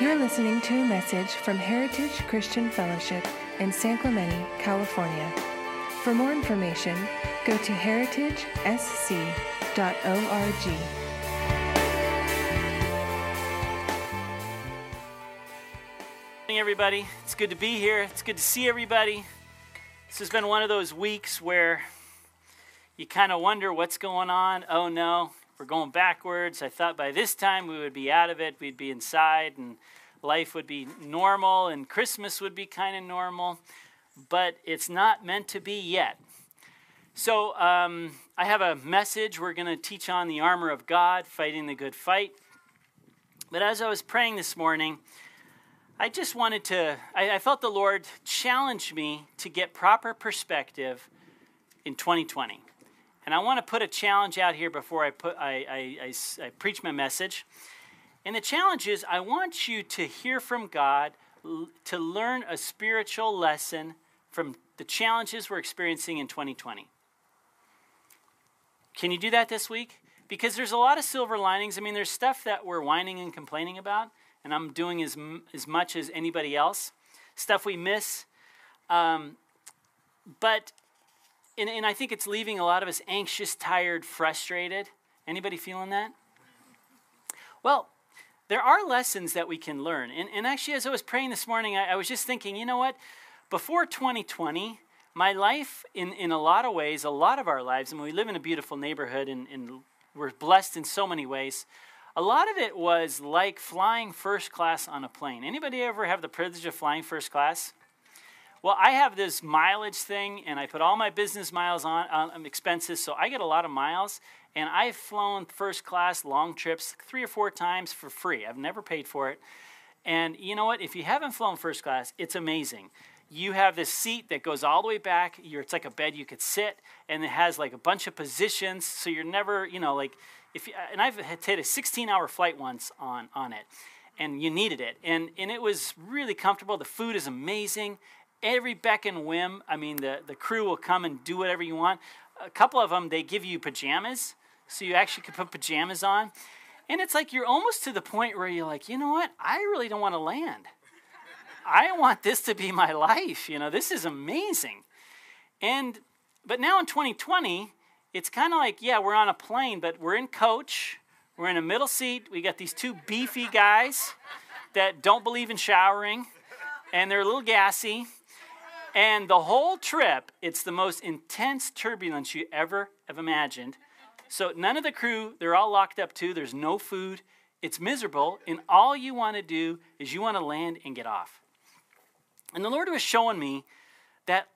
You're listening to a message from Heritage Christian Fellowship in San Clemente, California. For more information, go to heritagesc.org. Good morning, everybody. It's good to be here. It's good to see everybody. This has been one of those weeks where you kind of wonder what's going on. Oh, no. We're going backwards. I thought by this time we would be out of it. We'd be inside and life would be normal and Christmas would be kind of normal. But it's not meant to be yet. So I have a message. We're going to teach on the armor of God, fighting the good fight. But as I was praying this morning, I just wanted to, I felt the Lord challenge me to get proper perspective in 2020. And I want to put a challenge out here before I preach my message. And the challenge is I want you to hear from God, to learn a spiritual lesson from the challenges we're experiencing in 2020. Can you do that this week? Because there's a lot of silver linings. I mean, there's stuff that we're whining and complaining about, and I'm doing as much as anybody else. Stuff we miss. And I think it's leaving a lot of us anxious, tired, frustrated. Anybody feeling that? Well, there are lessons that we can learn. And actually, as I was praying this morning, I was just thinking, you know what? Before 2020, my life in a lot of ways, a lot of our lives, and we live in a beautiful neighborhood and we're blessed in so many ways, a lot of it was like flying first class on a plane. Anybody ever have the privilege of flying first class? Well, I have this mileage thing, and I put all my business miles on expenses, so I get a lot of miles, and I've flown first class long trips 3 or 4 times for free. I've never paid for it. And you know what? If you haven't flown first class, it's amazing. You have this seat that goes all the way back. It's like a bed you could sit, and it has like a bunch of positions, so you're never, and I've had a 16-hour flight once on it, and you needed it. And it was really comfortable. The food is amazing. Every beck and whim, I mean, the crew will come and do whatever you want. A couple of them, they give you pajamas, so you actually could put pajamas on. And it's like you're almost to the point where you're like, you know what? I really don't want to land. I want this to be my life. You know, this is amazing. But now in 2020, it's kind of like, yeah, we're on a plane, but we're in coach. We're in a middle seat. We got these 2 beefy guys that don't believe in showering, and they're a little gassy. And the whole trip, it's the most intense turbulence you ever have imagined. So none of the crew, they're all locked up too. There's no food. It's miserable. And all you want to do is you want to land and get off. And the Lord was showing me that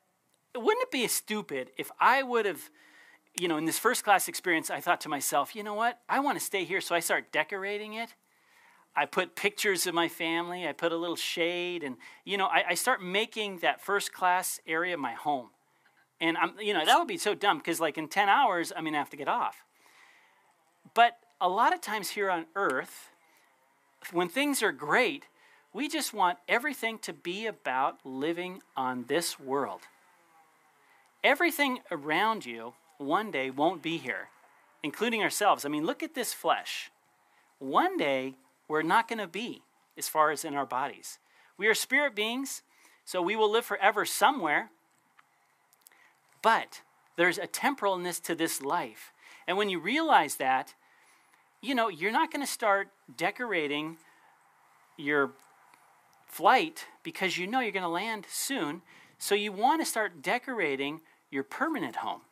wouldn't it be stupid if I would have, in this first class experience, I thought to myself, you know what? I want to stay here. So I start decorating it. I put pictures of my family. I put a little shade. And, I start making that first class area my home. And, that would be so dumb because, in 10 hours, I'm going to have to get off. But a lot of times here on earth, when things are great, we just want everything to be about living on this world. Everything around you one day won't be here, including ourselves. I mean, look at this flesh. One day, we're not going to be as far as in our bodies. We are spirit beings, so we will live forever somewhere. But there's a temporalness to this life. And when you realize that, you're not going to start decorating your flight because you're going to land soon. So you want to start decorating your permanent home,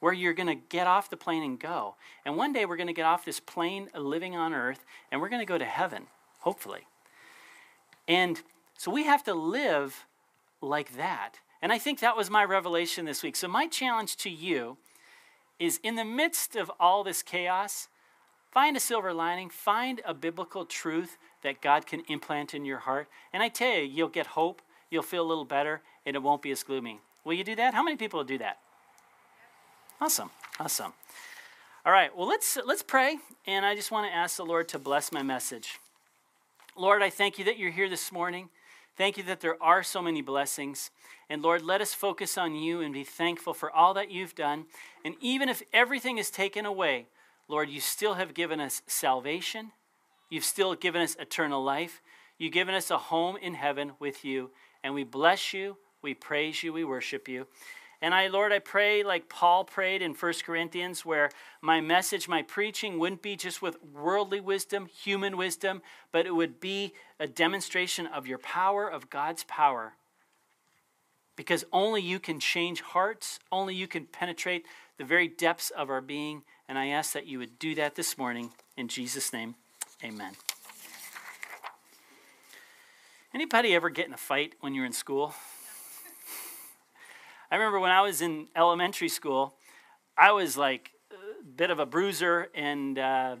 where you're going to get off the plane and go. And one day we're going to get off this plane living on earth, and we're going to go to heaven, hopefully. And so we have to live like that. And I think that was my revelation this week. So my challenge to you is, in the midst of all this chaos, find a silver lining, find a biblical truth that God can implant in your heart. And I tell you, you'll get hope, you'll feel a little better, and it won't be as gloomy. Will you do that? How many people will do that? Awesome. All right, well, let's pray, and I just want to ask the Lord to bless my message. Lord, I thank you that you're here this morning. Thank you that there are so many blessings. And Lord, let us focus on you and be thankful for all that you've done. And even if everything is taken away, Lord, you still have given us salvation. You've still given us eternal life. You've given us a home in heaven with you, and we bless you, we praise you, we worship you. And I, Lord, I pray like Paul prayed in 1 Corinthians, where my message, my preaching wouldn't be just with worldly wisdom, human wisdom, but it would be a demonstration of your power, of God's power. Because only you can change hearts, only you can penetrate the very depths of our being. And I ask that you would do that this morning. In Jesus' name, amen. Anybody ever get in a fight when you're in school? I remember when I was in elementary school, I was like a bit of a bruiser, and I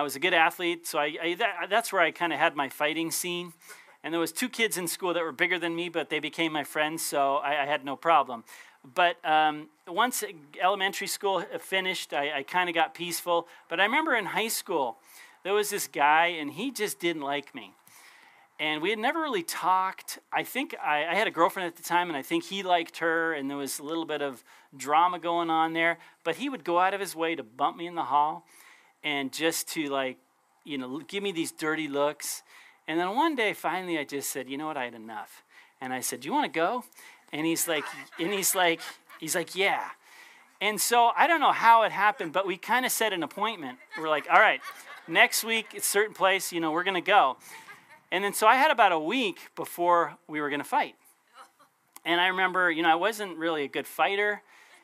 was a good athlete, so that's where I kind of had my fighting scene. And there was two kids in school that were bigger than me, but they became my friends, so I had no problem. But once elementary school finished, I kind of got peaceful. But I remember in high school, there was this guy, and he just didn't like me. And we had never really talked. I think I had a girlfriend at the time, and I think he liked her, and there was a little bit of drama going on there. But he would go out of his way to bump me in the hall and just to, like, you know, give me these dirty looks. And then one day, finally, I just said, you know what, I had enough. And I said, do you want to go? And he's like, yeah. And so I don't know how it happened, but we kind of set an appointment. We're like, all right, next week at a certain place, you know, we're going to go. And then so I had about a week before we were going to fight. And I remember, you know, I wasn't really a good fighter.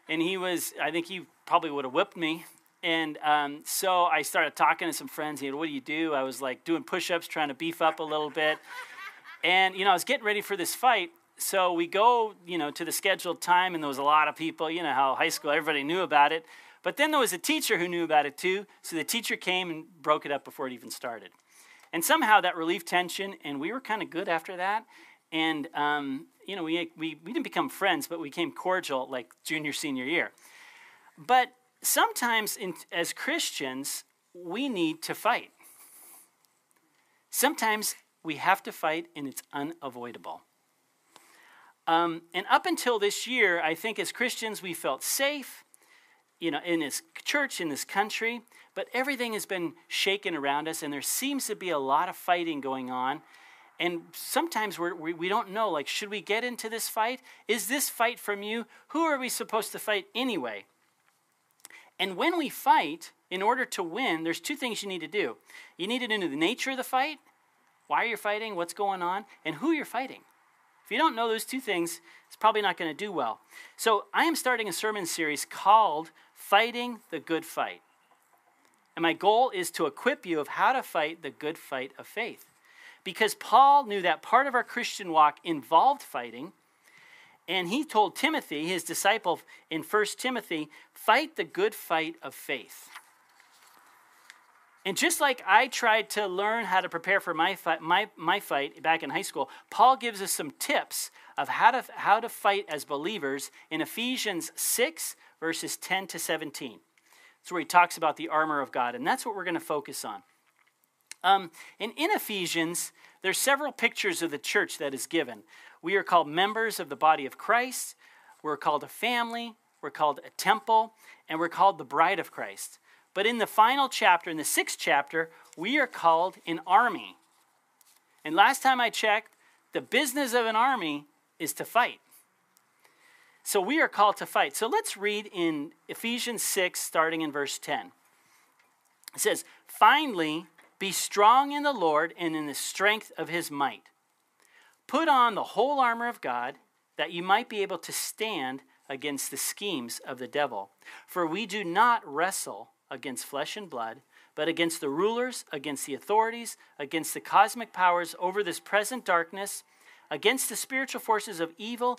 And he was, I think he probably would have whipped me. And so I started talking to some friends. He said, what do you do? I was like doing push-ups, trying to beef up a little bit. And, you know, I was getting ready for this fight. So we go, you know, to the scheduled time. And there was a lot of people, you know, how high school, everybody knew about it. But then there was a teacher who knew about it too. So the teacher came and broke it up before it even started. And somehow that relieved tension, and we were kind of good after that. And, you know, we didn't become friends, but we became cordial like junior, senior year. But sometimes as Christians, we need to fight. Sometimes we have to fight, and it's unavoidable. And up until this year, I think as Christians, we felt safe, you know, in this church, in this country. But everything has been shaken around us, and there seems to be a lot of fighting going on. And sometimes we don't know, like, should we get into this fight? Is this fight from you? Who are we supposed to fight anyway? And when we fight, in order to win, there's two things you need to do. You need to know the nature of the fight, why you're fighting, what's going on, and who you're fighting. If you don't know those two things, it's probably not going to do well. So I am starting a sermon series called Fighting the Good Fight. And my goal is to equip you of how to fight the good fight of faith. Because Paul knew that part of our Christian walk involved fighting. And he told Timothy, his disciple in 1 Timothy, fight the good fight of faith. And just like I tried to learn how to prepare for my fight back in high school, Paul gives us some tips of how to fight as believers in Ephesians 6, verses 10 to 17. That's where he talks about the armor of God, and that's what we're going to focus on. And in Ephesians, there's several pictures of the church that is given. We are called members of the body of Christ. We're called a family. We're called a temple. And we're called the bride of Christ. But in the final chapter, in the 6th chapter, we are called an army. And last time I checked, the business of an army is to fight. So we are called to fight. So let's read in Ephesians 6, starting in verse 10. It says, finally, be strong in the Lord and in the strength of his might. Put on the whole armor of God, that you might be able to stand against the schemes of the devil. For we do not wrestle against flesh and blood, but against the rulers, against the authorities, against the cosmic powers over this present darkness, against the spiritual forces of evil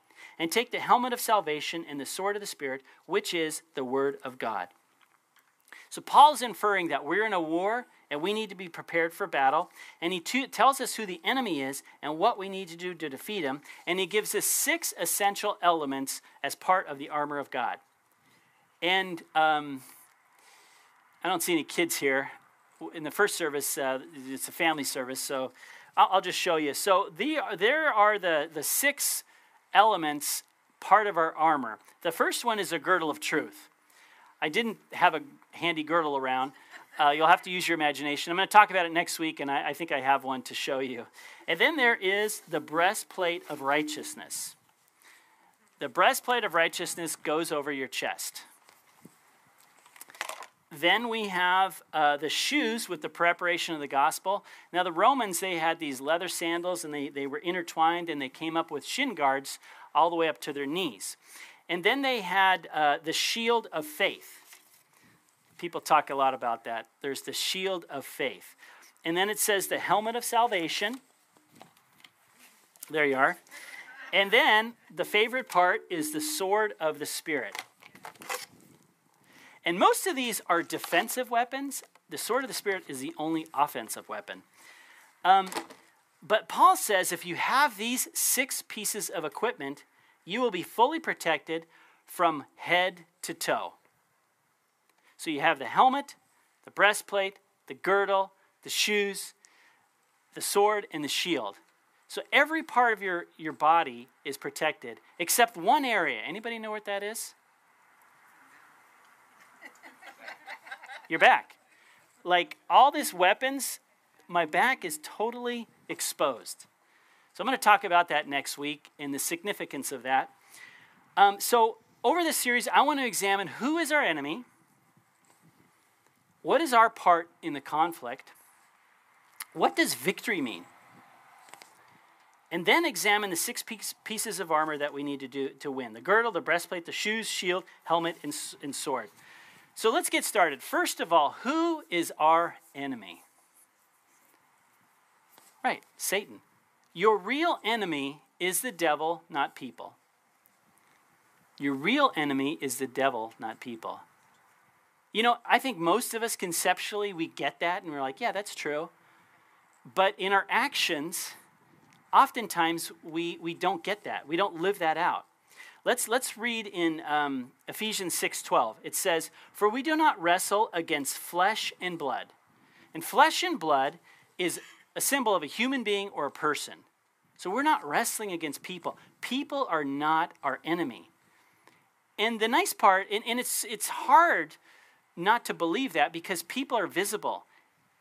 And take the helmet of salvation and the sword of the Spirit, which is the word of God. So Paul's inferring that we're in a war and we need to be prepared for battle. And he tells us who the enemy is and what we need to do to defeat him. And he gives us 6 essential elements as part of the armor of God. And I don't see any kids here. In the first service, it's a family service, so I'll just show you. So there are the 6 elements, part of our armor. The first one is a girdle of truth. I didn't have a handy girdle around. You'll have to use your imagination. I'm going to talk about it next week, and I think I have one to show you. And then there is the breastplate of righteousness. The breastplate of righteousness goes over your chest. Then we have the shoes with the preparation of the gospel. Now, the Romans, they had these leather sandals, and they were intertwined, and they came up with shin guards all the way up to their knees. And then they had the shield of faith. People talk a lot about that. There's the shield of faith. And then it says the helmet of salvation. There you are. And then the favorite part is the sword of the Spirit. And most of these are defensive weapons. The sword of the Spirit is the only offensive weapon. But Paul says if you have these 6 pieces of equipment, you will be fully protected from head to toe. So you have the helmet, the breastplate, the girdle, the shoes, the sword, and the shield. So every part of your body is protected, except one area. Anybody know what that is? Your back. Like all these weapons, my back is totally exposed. So I'm going to talk about that next week and the significance of that. So over this series, I want to examine who is our enemy, what is our part in the conflict, what does victory mean, and then examine the 6 pieces of armor that we need to do to win: the girdle, the breastplate, the shoes, shield, helmet, and sword. So let's get started. First of all, who is our enemy? Right, Satan. Your real enemy is the devil, not people. Your real enemy is the devil, not people. You know, I think most of us conceptually, we get that and we're like, yeah, that's true. But in our actions, oftentimes we don't get that. We don't live that out. Let's read in Ephesians 6:12. It says, "For we do not wrestle against flesh and blood." And flesh and blood is a symbol of a human being or a person. So we're not wrestling against people. People are not our enemy. And the nice part, and it's hard not to believe that because people are visible.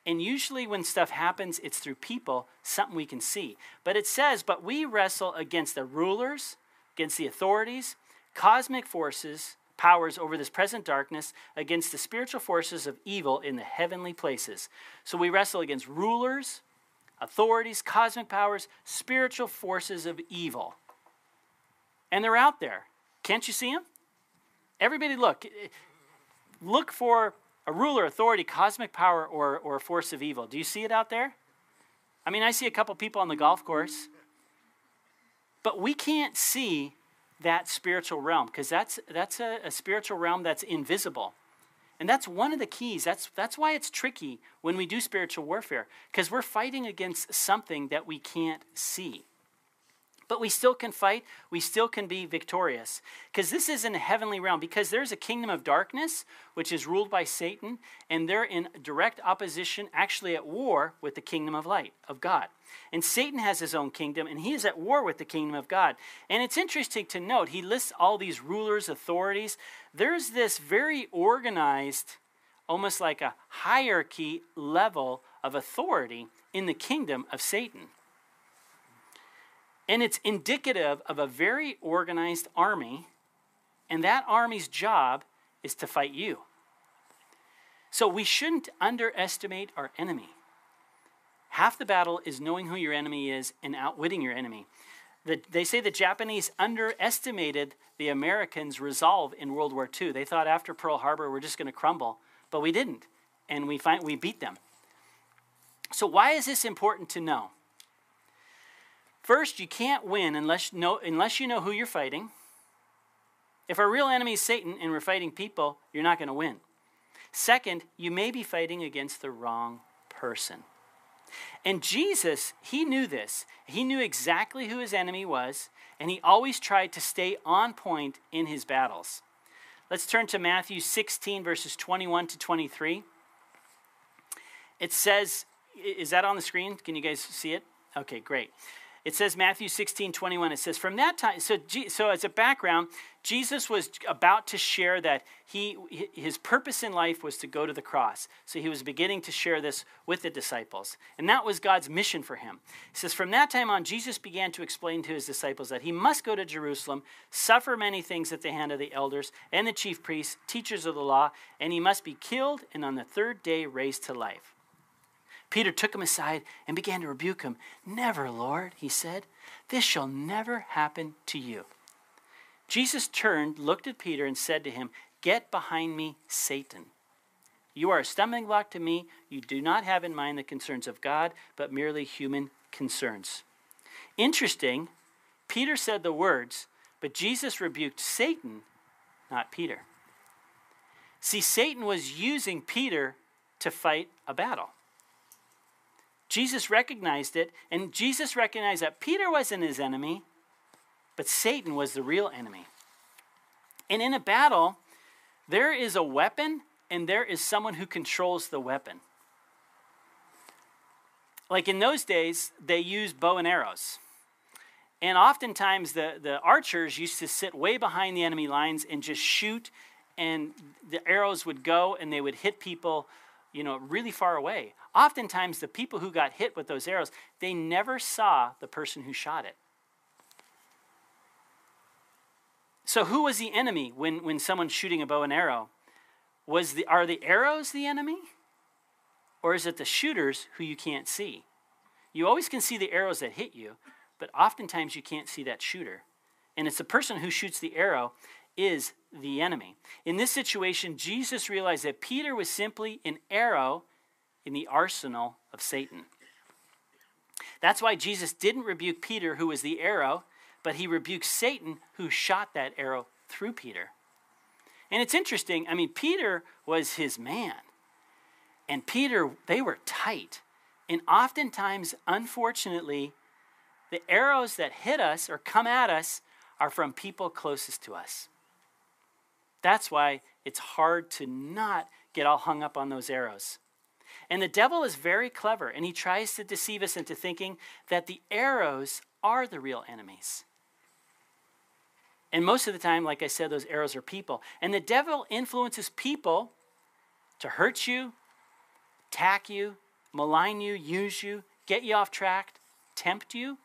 And usually when stuff happens, it's through people, something we can see. But it says, "But we wrestle against the rulers, against the authorities, cosmic forces, powers over this present darkness, against the spiritual forces of evil in the heavenly places." So we wrestle against rulers, authorities, cosmic powers, spiritual forces of evil. And they're out there. Can't you see them? Everybody look. Look for a ruler, authority, cosmic power, or a force of evil. Do you see it out there? I mean, I see a couple people on the golf course. But we can't see that spiritual realm because that's a spiritual realm that's invisible. And that's one of the keys. That's why it's tricky when we do spiritual warfare, because we're fighting against something that we can't see. But we still can fight. We still can be victorious because this is in a heavenly realm, because there's a kingdom of darkness, which is ruled by Satan, and they're in direct opposition, actually at war with the kingdom of light, of God. And Satan has his own kingdom, and he is at war with the kingdom of God. And it's interesting to note, he lists all these rulers, authorities. There's this very organized, almost like a hierarchy level of authority in the kingdom of Satan. And it's indicative of a very organized army, and that army's job is to fight you. So we shouldn't underestimate our enemy. Half the battle is knowing who your enemy is and outwitting your enemy. They say the Japanese underestimated the Americans' resolve in World War II. They thought after Pearl Harbor, we're just going to crumble, but we didn't, and we beat them. So why is this important to know? First, you can't win unless you know who you're fighting. If our real enemy is Satan and we're fighting people, you're not going to win. Second, you may be fighting against the wrong person. And Jesus, he knew this. He knew exactly who his enemy was, and he always tried to stay on point in his battles. Let's turn to Matthew 16, verses 21 to 23. It says, is that on the screen? Can you guys see it? Okay, great. It says Matthew 16, 21, it says, from that time, so as a background, Jesus was about to share that his purpose in life was to go to the cross. So he was beginning to share this with the disciples. And that was God's mission for him. It says, from that time on, Jesus began to explain to his disciples that he must go to Jerusalem, suffer many things at the hand of the elders and the chief priests, teachers of the law, and he must be killed and on the third day raised to life. Peter took him aside and began to rebuke him. Never, Lord, he said, this shall never happen to you. Jesus turned, looked at Peter, and said to him, get behind me, Satan. You are a stumbling block to me. You do not have in mind the concerns of God, but merely human concerns. Interesting, Peter said the words, but Jesus rebuked Satan, not Peter. See, Satan was using Peter to fight a battle. Jesus recognized it, and Jesus recognized that Peter wasn't his enemy, but Satan was the real enemy. And in a battle, there is a weapon, and there is someone who controls the weapon. Like in those days, they used bow and arrows. And oftentimes, the archers used to sit way behind the enemy lines and just shoot, and the arrows would go, and they would hit people, you know, really far away. Oftentimes, the people who got hit with those arrows, they never saw the person who shot it. So who was the enemy when someone's shooting a bow and arrow? Are the arrows the enemy? Or is it the shooters who you can't see? You always can see the arrows that hit you, but oftentimes you can't see that shooter. And it's the person who shoots the arrow is the enemy. In this situation, Jesus realized that Peter was simply an arrow in the arsenal of Satan. That's why Jesus didn't rebuke Peter, who was the arrow, but he rebuked Satan, who shot that arrow through Peter. And it's interesting, I mean, Peter was his man. And Peter, they were tight. And oftentimes, unfortunately, the arrows that hit us or come at us are from people closest to us. That's why it's hard to not get all hung up on those arrows. And the devil is very clever, and he tries to deceive us into thinking that the arrows are the real enemies. And most of the time, like I said, those arrows are people. And the devil influences people to hurt you, attack you, malign you, use you, get you off track, tempt you,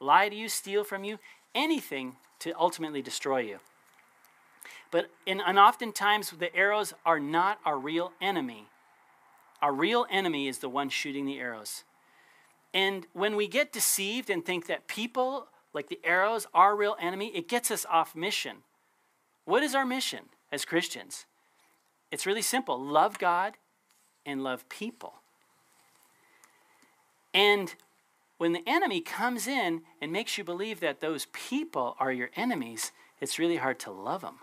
lie to you, steal from you, anything to ultimately destroy you. But and oftentimes the arrows are not our real enemy. Our real enemy is the one shooting the arrows. And when we get deceived and think that people, like the arrows, are our real enemy, it gets us off mission. What is our mission as Christians? It's really simple. Love God and love people. And when the enemy comes in and makes you believe that those people are your enemies, it's really hard to love them.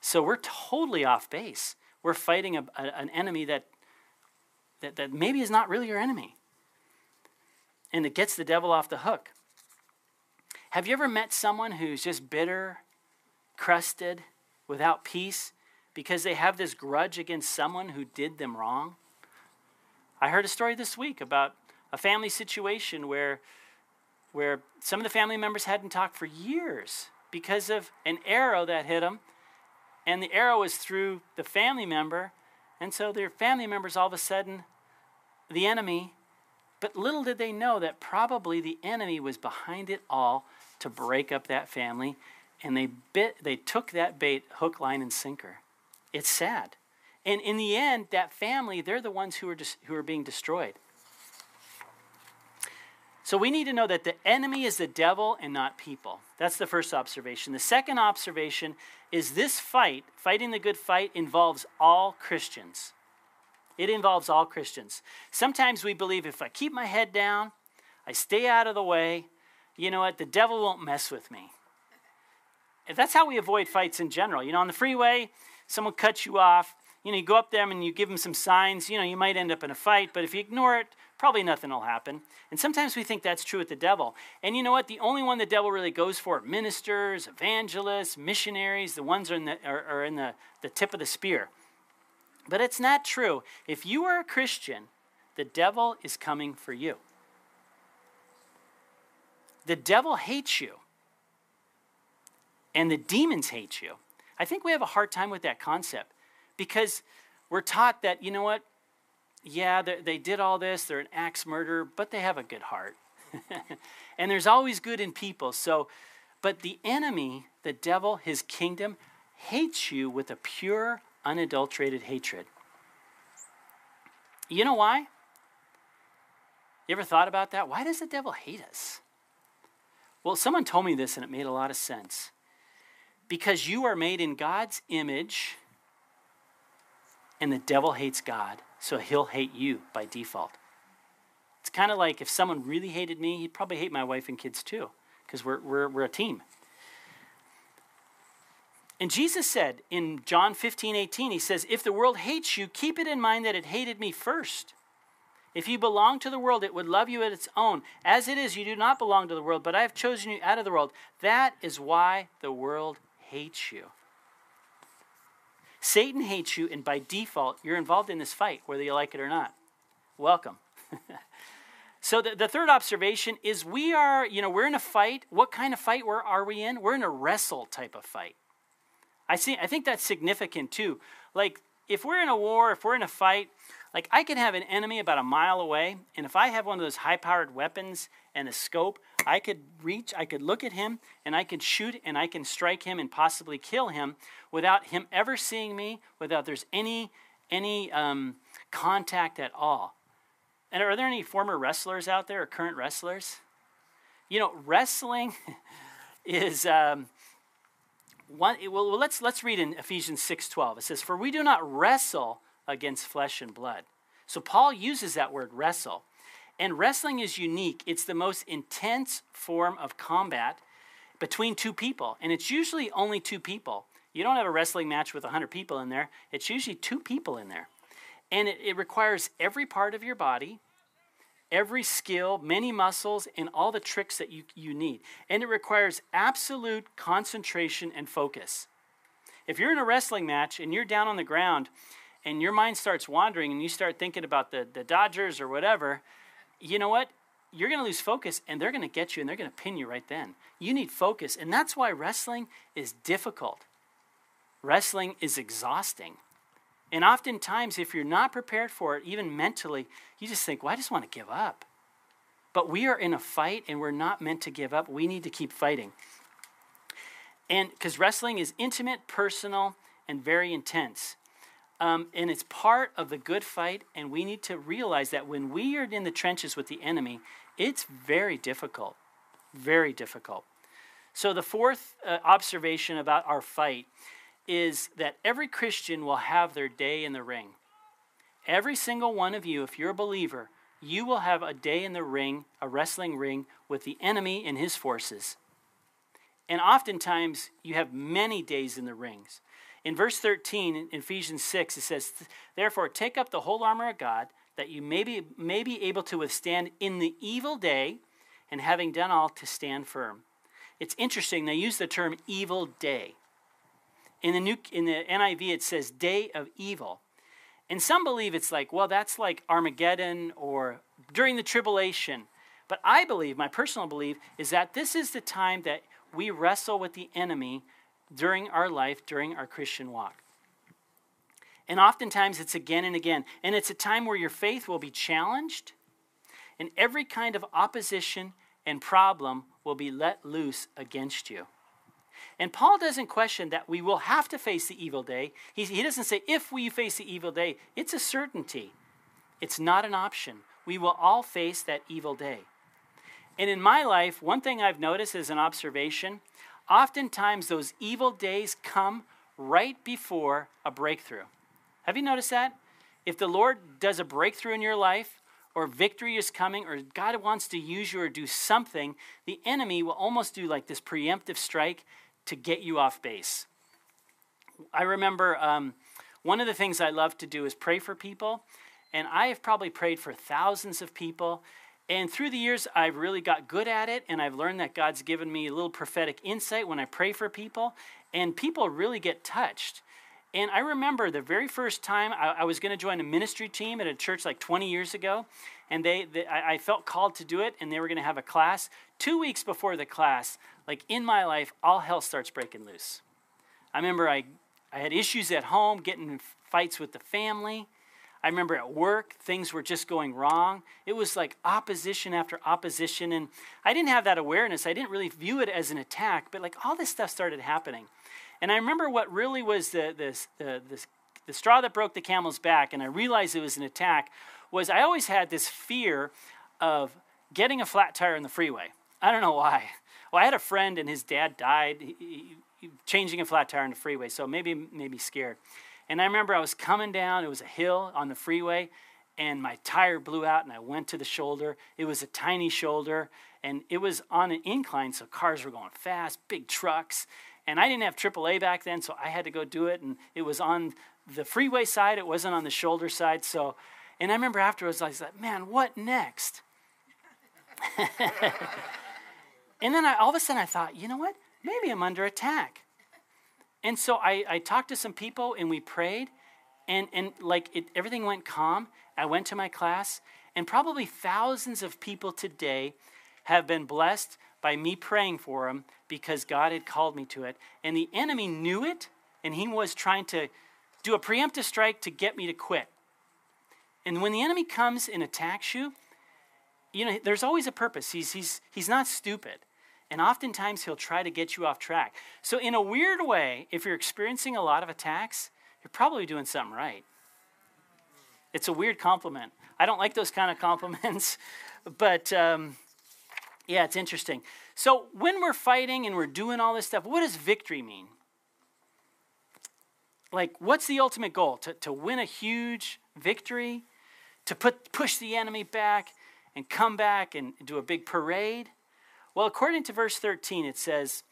So we're totally off base. We're fighting an enemy that maybe is not really your enemy. And it gets the devil off the hook. Have you ever met someone who's just bitter, crusted, without peace, because they have this grudge against someone who did them wrong? I heard a story this week about a family situation where some of the family members hadn't talked for years because of an arrow that hit them. And the arrow was through the family member. And so their family member's all of a sudden the enemy. But little did they know that probably the enemy was behind it all to break up that family. And they took that bait, hook, line, and sinker. It's sad. And in the end, that family, they're the ones who are being destroyed. So we need to know that the enemy is the devil and not people. That's the first observation. The second observation is this fight, fighting the good fight, involves all Christians. It involves all Christians. Sometimes we believe if I keep my head down, I stay out of the way, you know what, the devil won't mess with me. And that's how we avoid fights in general. You know, on the freeway, someone cuts you off. You know, you go up there and you give them some signs, you know, you might end up in a fight, but if you ignore it, probably nothing will happen. And sometimes we think that's true with the devil. And you know what? The only one the devil really goes for are ministers, evangelists, missionaries, the ones are in the tip of the spear. But it's not true. If you are a Christian, the devil is coming for you. The devil hates you. And the demons hate you. I think we have a hard time with that concept because we're taught that, you know what? Yeah, they did all this. They're an axe murderer, but they have a good heart. And there's always good in people. So, but the enemy, the devil, his kingdom, hates you with a pure, unadulterated hatred. You know why? You ever thought about that? Why does the devil hate us? Well, someone told me this and it made a lot of sense. Because you are made in God's image and the devil hates God, so he'll hate you by default. It's kind of like if someone really hated me, he'd probably hate my wife and kids too because we're a team. And Jesus said in John 15:18, he says, if the world hates you, keep it in mind that it hated me first. If you belong to the world, it would love you at its own. As it is, you do not belong to the world, but I have chosen you out of the world. That is why the world hates you. Satan hates you, and by default, you're involved in this fight, whether you like it or not. Welcome. So the third observation is we are, you know, we're in a fight. What kind of fight are we in? We're in a wrestle type of fight. I think that's significant too. Like if we're in a war, if we're in a fight, like I could have an enemy about a mile away, and if I have one of those high-powered weapons and a scope, I could reach, I could look at him, and I could shoot, and I can strike him and possibly kill him without him ever seeing me, without there's any contact at all. And are there any former wrestlers out there or current wrestlers? You know, wrestling is... Let's read in Ephesians 6:12. It says, for we do not wrestle against flesh and blood. So Paul uses that word wrestle. And wrestling is unique. It's the most intense form of combat between two people. And it's usually only two people. You don't have a wrestling match with 100 people in there. It's usually two people in there. And it requires every part of your body, every skill, many muscles, and all the tricks that you need. And it requires absolute concentration and focus. If you're in a wrestling match and you're down on the ground and your mind starts wandering and you start thinking about the Dodgers or whatever, you know what? You're going to lose focus and they're going to get you and they're going to pin you right then. You need focus. And that's why wrestling is difficult. Wrestling is exhausting. And oftentimes, if you're not prepared for it, even mentally, you just think, well, I just want to give up. But we are in a fight, and we're not meant to give up. We need to keep fighting. And because wrestling is intimate, personal, and very intense. And it's part of the good fight, and we need to realize that when we are in the trenches with the enemy, it's very difficult, very difficult. So the fourth observation about our fight is that every Christian will have their day in the ring. Every single one of you, if you're a believer, you will have a day in the ring, a wrestling ring, with the enemy and his forces. And oftentimes, you have many days in the rings. In verse 13, in Ephesians 6, it says, therefore, take up the whole armor of God, that you may be able to withstand in the evil day, and having done all, to stand firm. It's interesting, they use the term evil day. In the NIV, it says day of evil. And some believe it's like, well, that's like Armageddon or during the tribulation. But I believe, my personal belief, is that this is the time that we wrestle with the enemy during our life, during our Christian walk. And oftentimes it's again and again. And it's a time where your faith will be challenged and every kind of opposition and problem will be let loose against you. And Paul doesn't question that we will have to face the evil day. He doesn't say, if we face the evil day, it's a certainty. It's not an option. We will all face that evil day. And in my life, one thing I've noticed is an observation. Oftentimes, those evil days come right before a breakthrough. Have you noticed that? If the Lord does a breakthrough in your life, or victory is coming, or God wants to use you or do something, the enemy will almost do like this preemptive strike to get you off base. I remember One of the things I love to do is pray for people, and I have probably prayed for thousands of people. And through the years, I've really got good at it, and I've learned that God's given me a little prophetic insight when I pray for people, and people really get touched. And I remember the very first time I was going to join a ministry team at a church like 20 years ago, and I felt called to do it, and they were going to have a class. 2 weeks before the class, like in my life, all hell starts breaking loose. I remember I had issues at home, getting in fights with the family. I remember at work, things were just going wrong. It was like opposition after opposition, and I didn't have that awareness. I didn't really view it as an attack, but like all this stuff started happening. And I remember what really was the straw that broke the camel's back, and I realized it was an attack, was I always had this fear of getting a flat tire on the freeway. I don't know why. Well, I had a friend, and his dad died changing a flat tire on the freeway, so maybe it made me scared. And I remember I was coming down, it was a hill on the freeway, and my tire blew out, and I went to the shoulder. It was a tiny shoulder, and it was on an incline, so cars were going fast, big trucks. And I didn't have AAA back then, so I had to go do it, and it was on the freeway side. It wasn't on the shoulder side. So, and I remember afterwards, I was like, man, what next? And then all of a sudden I thought, you know what? Maybe I'm under attack. And so I talked to some people, and we prayed, and like everything went calm. I went to my class, and probably thousands of people today have been blessed by me praying for them because God had called me to it. And the enemy knew it, and he was trying to do a preemptive strike to get me to quit. And when the enemy comes and attacks you, you know, there's always a purpose. He's not stupid. And oftentimes, he'll try to get you off track. So in a weird way, if you're experiencing a lot of attacks, you're probably doing something right. It's a weird compliment. I don't like those kind of compliments, but yeah, it's interesting. So when we're fighting and we're doing all this stuff, what does victory mean? Like, what's the ultimate goal? To win a huge victory? To push the enemy back and come back and do a big parade? Well, according to verse 13, it says,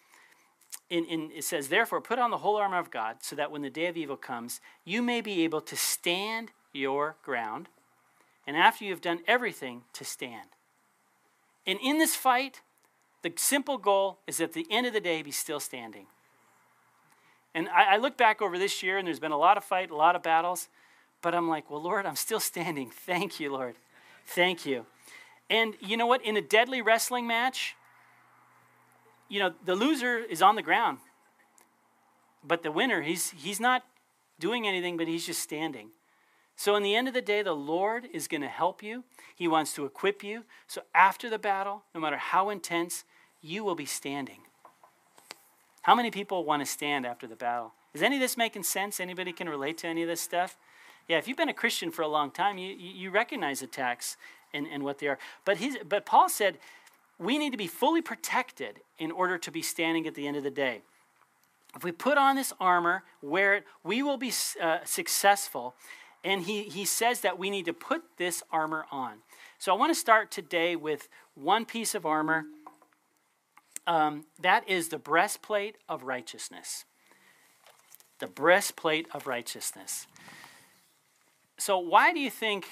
therefore, put on the whole armor of God so that when the day of evil comes, you may be able to stand your ground. And after you have done everything, to stand. And in this fight, the simple goal is at the end of the day, be still standing. And I look back over this year, and there's been a lot of fight, a lot of battles. But I'm like, well, Lord, I'm still standing. Thank you, Lord. Thank you. And you know what? In a deadly wrestling match, you know, the loser is on the ground, but the winner, he's not doing anything, but he's just standing. So in the end of the day, the Lord is going to help you. He wants to equip you. So after the battle, no matter how intense, you will be standing. How many people want to stand after the battle? Is any of this making sense? Anybody can relate to any of this stuff? Yeah, if you've been a Christian for a long time, you recognize attacks and what they are. But Paul said, we need to be fully protected in order to be standing at the end of the day. If we put on this armor, wear it, we will be successful. And he says that we need to put this armor on. So I want to start today with one piece of armor. That is the breastplate of righteousness. The breastplate of righteousness. So what do you think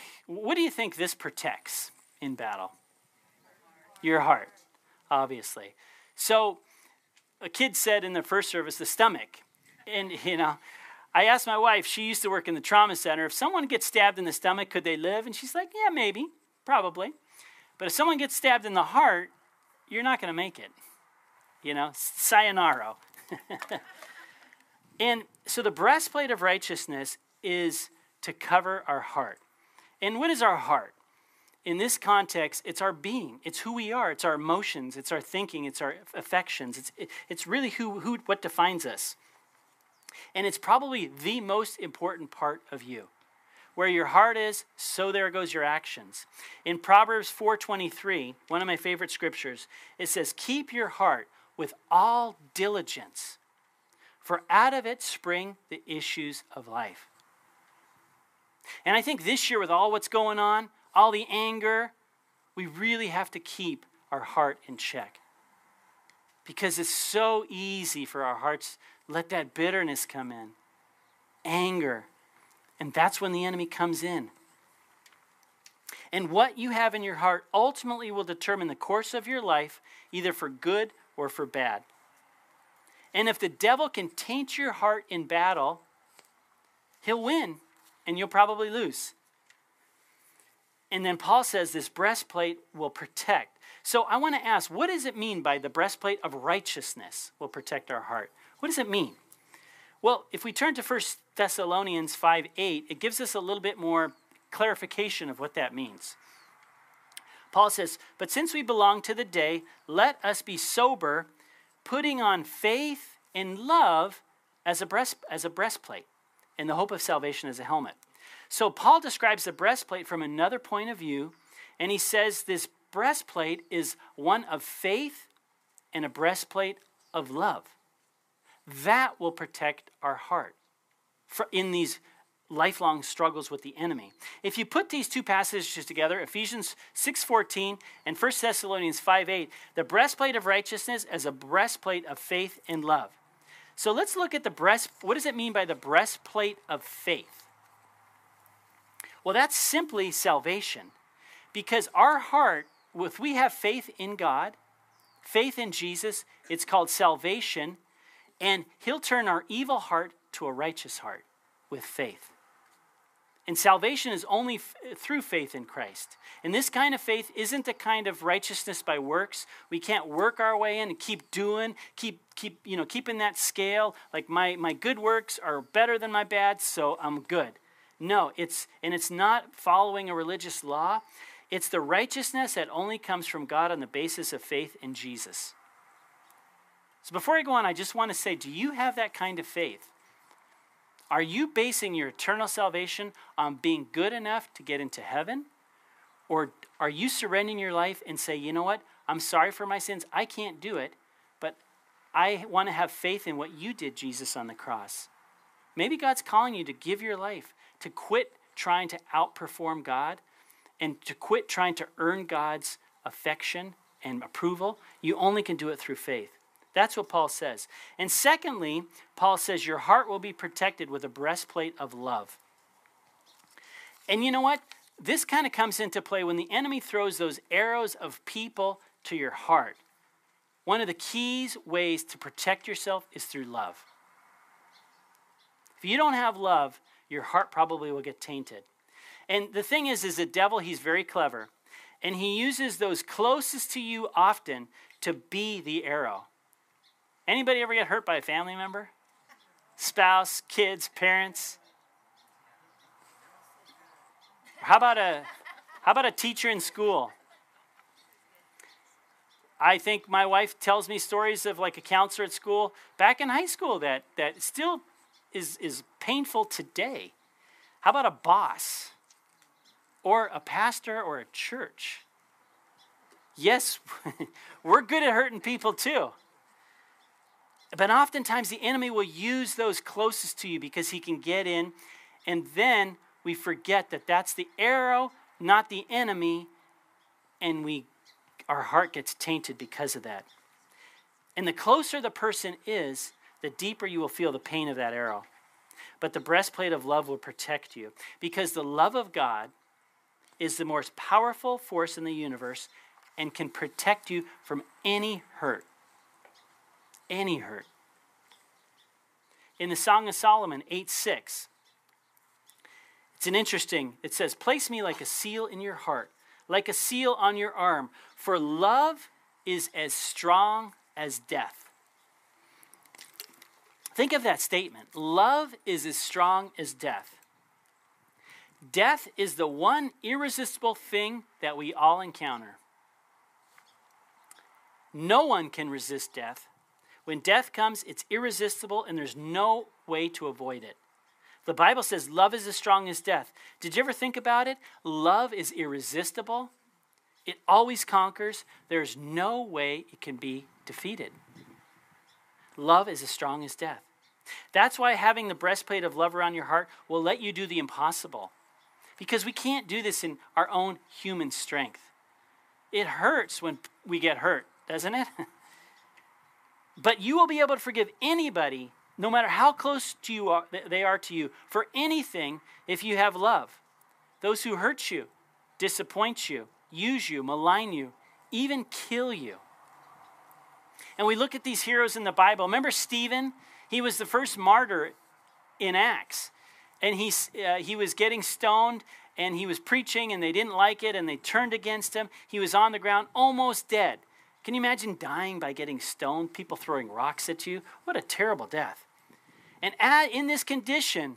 this protects in battle? Your heart, obviously. So a kid said in the first service, the stomach. And, you know, I asked my wife, she used to work in the trauma center, if someone gets stabbed in the stomach, could they live? And she's like, yeah, maybe, probably. But if someone gets stabbed in the heart, you're not going to make it. You know, sayonara. And so the breastplate of righteousness is to cover our heart. And what is our heart? In this context, it's our being. It's who we are. It's our emotions. It's our thinking. It's our affections. It's really what defines us. And it's probably the most important part of you. Where your heart is, so there goes your actions. In Proverbs 4:23, one of my favorite scriptures, it says, keep your heart with all diligence, for out of it spring the issues of life. And I think this year, with all what's going on, all the anger, we really have to keep our heart in check. Because it's so easy for our hearts, let that bitterness come in. Anger, And that's when the enemy comes in. And what you have in your heart ultimately will determine the course of your life, either for good or for bad. And if the devil can taint your heart in battle, he'll win and you'll probably lose. And then Paul says this breastplate will protect. So I want to ask, what does it mean by the breastplate of righteousness will protect our heart? What does it mean? Well, if we turn to 1 Thessalonians 5:8, it gives us a little bit more clarification of what that means. Paul says, "But since we belong to the day, let us be sober, putting on faith and love as a breastplate, and the hope of salvation as a helmet." So Paul describes the breastplate from another point of view, and he says this breastplate is one of faith and a breastplate of love. That will protect our heart in these lifelong struggles with the enemy. If you put these two passages together, Ephesians 6:14 and 1 Thessalonians 5:8, the breastplate of righteousness as a breastplate of faith and love. So let's look at what does it mean by the breastplate of faith? Well, that's simply salvation, because our heart, if we have faith in God, faith in Jesus, it's called salvation. And he'll turn our evil heart to a righteous heart with faith. And salvation is only through faith in Christ. And this kind of faith isn't the kind of righteousness by works. We can't work our way in and keep keeping that scale. Like my good works are better than my bad, so I'm good. No, it's not following a religious law. It's the righteousness that only comes from God on the basis of faith in Jesus. So before I go on, I just want to say, do you have that kind of faith? Are you basing your eternal salvation on being good enough to get into heaven? Or are you surrendering your life and say, you know what? I'm sorry for my sins. I can't do it, but I want to have faith in what you did, Jesus, on the cross. Maybe God's calling you to give your life, to quit trying to outperform God and to quit trying to earn God's affection and approval. You only can do it through faith. That's what Paul says. And secondly, Paul says your heart will be protected with a breastplate of love. And you know what? This kind of comes into play when the enemy throws those arrows of people to your heart. One of the key ways to protect yourself is through love. If you don't have love, your heart probably will get tainted. And the thing is the devil, he's very clever. And he uses those closest to you often to be the arrow. Anybody ever get hurt by a family member? Spouse, kids, parents? How about a teacher in school? I think my wife tells me stories of like a counselor at school back in high school that still is painful today. How about a boss or a pastor or a church? Yes, we're good at hurting people too. But oftentimes the enemy will use those closest to you because he can get in, and then we forget that that's the arrow, not the enemy, and our heart gets tainted because of that. And the closer the person is, the deeper you will feel the pain of that arrow. But the breastplate of love will protect you, because the love of God is the most powerful force in the universe and can protect you from any hurt. Any hurt. In the Song of Solomon 8:6, it says, "Place me like a seal in your heart, like a seal on your arm, for love is as strong as death." Think of that statement. Love is as strong as death. Death is the one irresistible thing that we all encounter. No one can resist death. When death comes, it's irresistible and there's no way to avoid it. The Bible says love is as strong as death. Did you ever think about it? Love is irresistible. It always conquers. There's no way it can be defeated. Love is as strong as death. That's why having the breastplate of love around your heart will let you do the impossible, because we can't do this in our own human strength. It hurts when we get hurt, doesn't it? But you will be able to forgive anybody no matter how close to you they are to you, for anything if you have love. Those who hurt you, disappoint you, use you, malign you, even kill you. And we look at these heroes in the Bible. Remember Stephen? He was the first martyr in Acts. And he was getting stoned, and he was preaching, and they didn't like it, and they turned against him. He was on the ground, almost dead. Can you imagine dying by getting stoned, people throwing rocks at you? What a terrible death. And in this condition,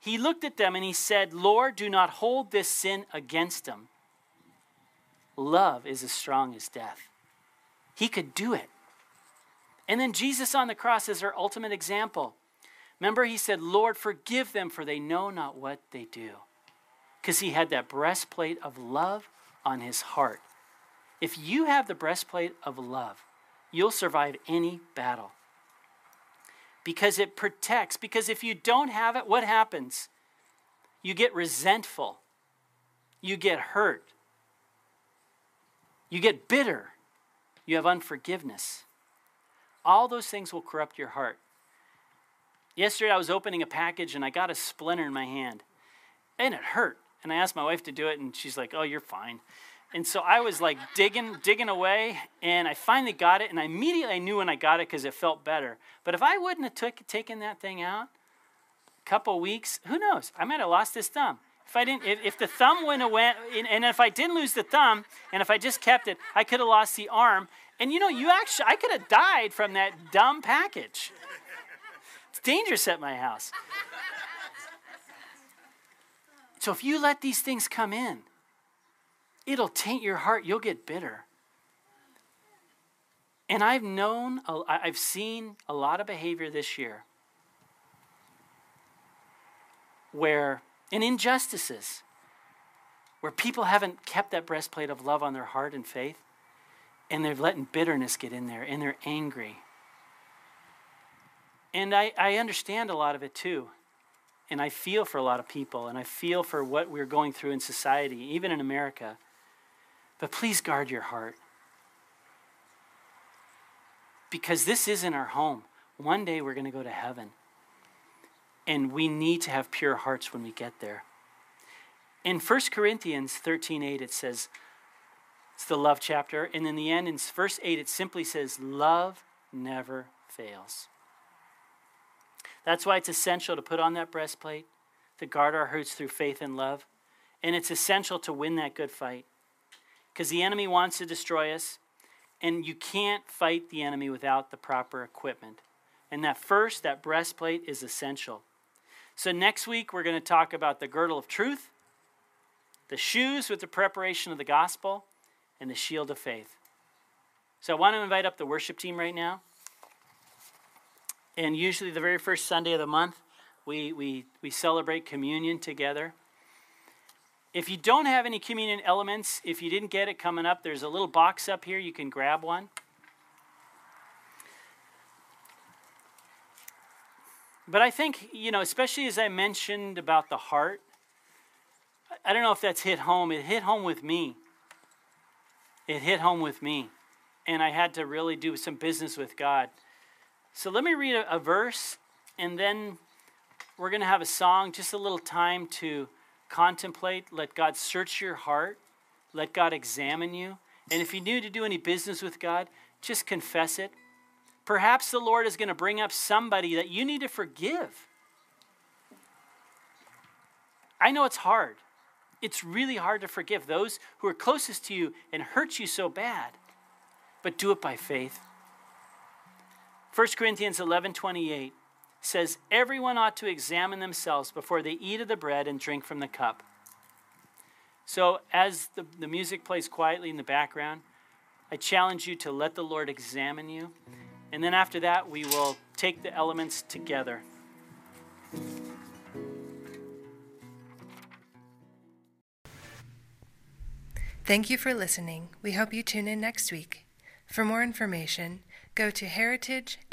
he looked at them and he said, Lord, do not hold this sin against them. Love is as strong as death. He could do it. And then Jesus on the cross is our ultimate example. Remember, he said, Lord, forgive them, for they know not what they do. Because he had that breastplate of love on his heart. If you have the breastplate of love, you'll survive any battle. Because it protects. Because if you don't have it, what happens? You get resentful. You get hurt. You get bitter. You have unforgiveness. All those things will corrupt your heart. Yesterday I was opening a package and I got a splinter in my hand. And it hurt. And I asked my wife to do it, and she's like, oh, you're fine. And so I was like digging away, and I finally got it, and I immediately knew when I got it because it felt better. But if I wouldn't have taken that thing out a couple weeks, who knows? I might have lost this thumb. If the thumb went away, and if I didn't lose the thumb, and if I just kept it, I could have lost the arm. And I could have died from that dumb package. It's dangerous at my house. So if you let these things come in, it'll taint your heart. You'll get bitter. And I've seen a lot of behavior this year and injustices, where people haven't kept that breastplate of love on their heart and faith, and they're letting bitterness get in there, and they're angry. And I understand a lot of it too. And I feel for a lot of people, and I feel for what we're going through in society, even in America. But please guard your heart. Because this isn't our home. One day we're going to go to heaven. And we need to have pure hearts when we get there. In 1 Corinthians 13:8, it says, it's the love chapter. And in the end, in verse 8, it simply says, love never fails. That's why it's essential to put on that breastplate, to guard our hearts through faith and love. And it's essential to win that good fight. Because the enemy wants to destroy us, and you can't fight the enemy without the proper equipment. And that breastplate is essential. So next week, we're going to talk about the girdle of truth, the shoes with the preparation of the gospel, and the shield of faith. So I want to invite up the worship team right now. And usually the very first Sunday of the month, we celebrate communion together. If you don't have any communion elements, if you didn't get it coming up, there's a little box up here. You can grab one. But I think, especially as I mentioned about the heart, I don't know if that's hit home. It hit home with me. And I had to really do some business with God. So let me read a verse, and then we're going to have a song, just a little time to contemplate. Let God search your heart. Let God examine you. And if you need to do any business with God, just confess it. Perhaps the Lord is going to bring up somebody that you need to forgive. I know it's hard. It's really hard to forgive those who are closest to you and hurt you so bad. But do it by faith. 1 Corinthians 11:28 says, everyone ought to examine themselves before they eat of the bread and drink from the cup. So as the music plays quietly in the background, I challenge you to let the Lord examine you. And then after that, we will take the elements together. Thank you for listening. We hope you tune in next week. For more information, go to heritagesc.org.